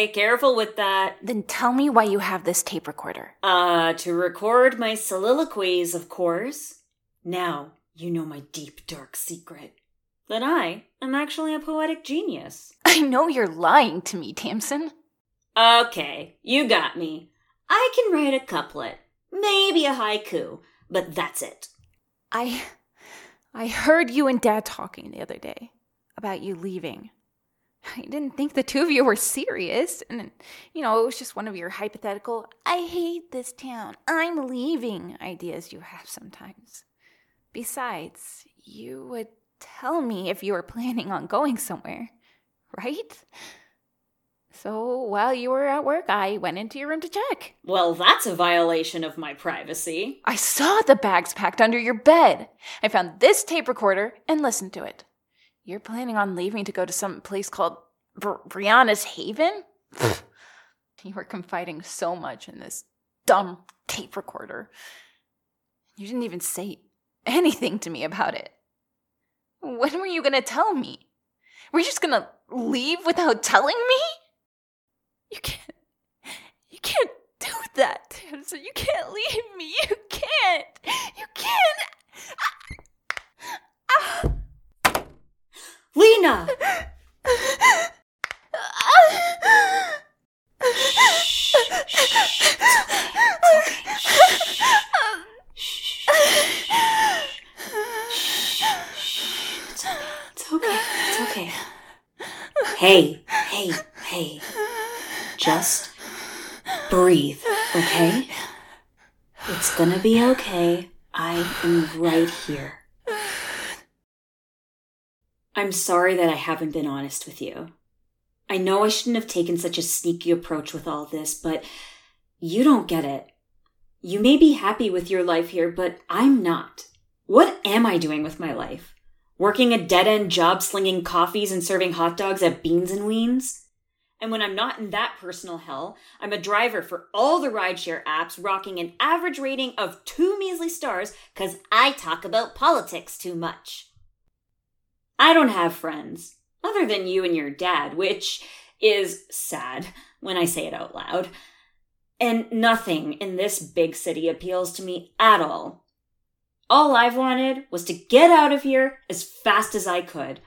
Okay, careful with that. Then tell me why you have this tape recorder. To record my soliloquies, of course. Now, you know my deep, dark secret. That I am actually a poetic genius. I know you're lying to me, Tamsin. Okay, you got me. I can write a couplet, maybe a haiku, but that's it. I heard you and Dad talking the other day about you leaving. I didn't think the two of you were serious. And, you know, it was just one of your hypothetical, I hate this town, I'm leaving ideas you have sometimes. Besides, you would tell me if you were planning on going somewhere, right? So while you were at work, I went into your room to check. Well, that's a violation of my privacy. I saw the bags packed under your bed. I found this tape recorder and listened to it. You're planning on leaving to go to some place called Brianna's Haven? You were confiding so much in this dumb tape recorder. You didn't even say anything to me about it. When were you going to tell me? Were you just going to leave without telling me? You can't do that, Tamsin. You can't leave me. You can't. Lena! Shh. It's okay. Hey. Just breathe, okay? It's gonna be okay. I am right here. I'm sorry that I haven't been honest with you. I know I shouldn't have taken such a sneaky approach with all this, but you don't get it. You may be happy with your life here, but I'm not. What am I doing with my life? Working a dead-end job slinging coffees and serving hot dogs at Beans and Weens? And when I'm not in that personal hell, I'm a driver for all the rideshare apps, rocking an average rating of 2 measly stars because I talk about politics too much. I don't have friends, other than you and your dad, which is sad when I say it out loud. And nothing in this big city appeals to me at all. All I've wanted was to get out of here as fast as I could.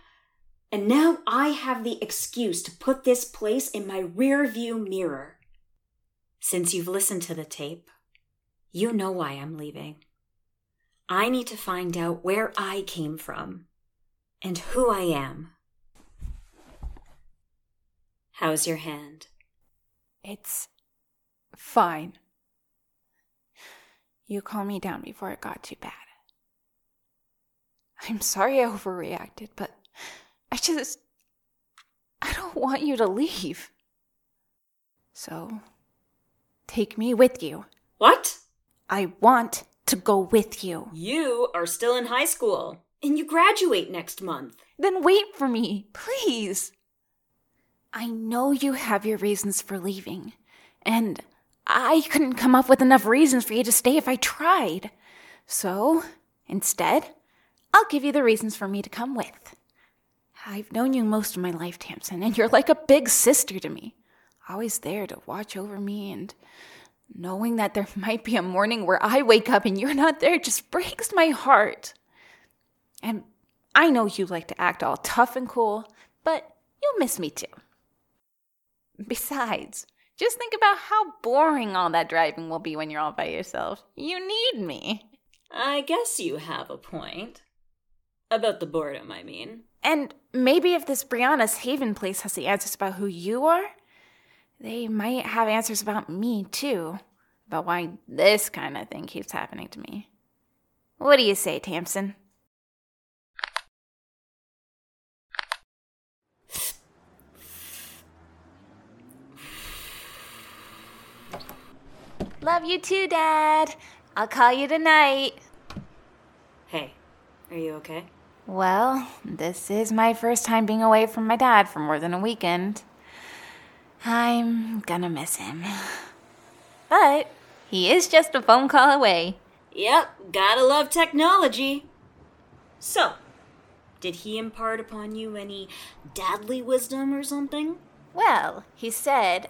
And now I have the excuse to put this place in my rear-view mirror. Since you've listened to the tape, you know why I'm leaving. I need to find out where I came from and who I am. How's your hand? It's fine. You calmed me down before it got too bad. I'm sorry I overreacted, but I don't want you to leave. So, take me with you. What? I want to go with you. You are still in high school, and you graduate next month. Then wait for me, please. I know you have your reasons for leaving, and I couldn't come up with enough reasons for you to stay if I tried. So, instead, I'll give you the reasons for me to come with. I've known you most of my life, Tamsin, and you're like a big sister to me. Always there to watch over me, and knowing that there might be a morning where I wake up and you're not there just breaks my heart. And I know you like to act all tough and cool, but you'll miss me too. Besides, just think about how boring all that driving will be when you're all by yourself. You need me. I guess you have a point. About the boredom, I mean. And maybe if this Brianna's Haven place has the answers about who you are, they might have answers about me, too. About why this kind of thing keeps happening to me. What do you say, Tamsin? Love you too, Dad. I'll call you tonight. Hey, are you okay? Well, this is my first time being away from my dad for more than a weekend. I'm gonna miss him. But he is just a phone call away. Yep, gotta love technology. So, did he impart upon you any dadly wisdom or something? Well, he said,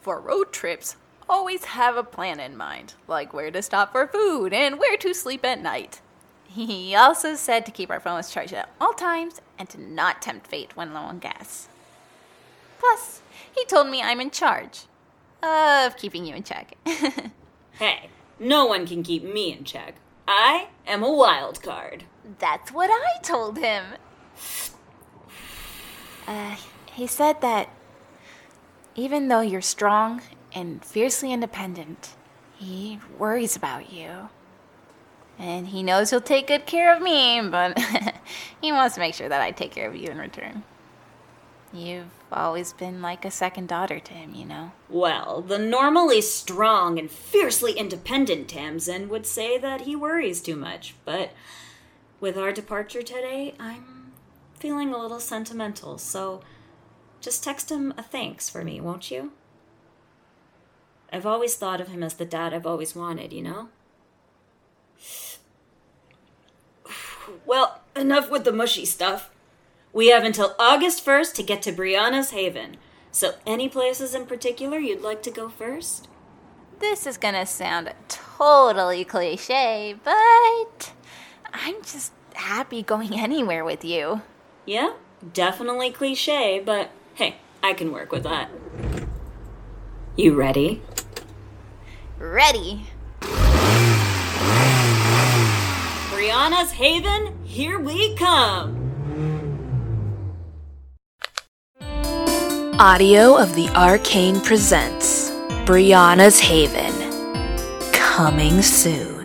for road trips, always have a plan in mind, like where to stop for food and where to sleep at night. He also said to keep our phones charged at all times and to not tempt fate when low on gas. Plus, he told me I'm in charge of keeping you in check. Hey, no one can keep me in check. I am a wild card. That's what I told him. He said that even though you're strong and fiercely independent, he worries about you. And he knows you'll take good care of me, but he wants to make sure that I take care of you in return. You've always been like a second daughter to him, you know? Well, the normally strong and fiercely independent Tamsin would say that he worries too much, but with our departure today, I'm feeling a little sentimental, so just text him a thanks for me, won't you? I've always thought of him as the dad I've always wanted, you know? Well, enough with the mushy stuff. We have until August 1st to get to Brianna's Haven. So any places in particular you'd like to go first? This is gonna sound totally cliche, but I'm just happy going anywhere with you. Yeah, definitely cliche, but hey, I can work with that. You ready? Ready. Brianna's Haven, here we come! Audio of the Arcane presents Brianna's Haven, coming soon.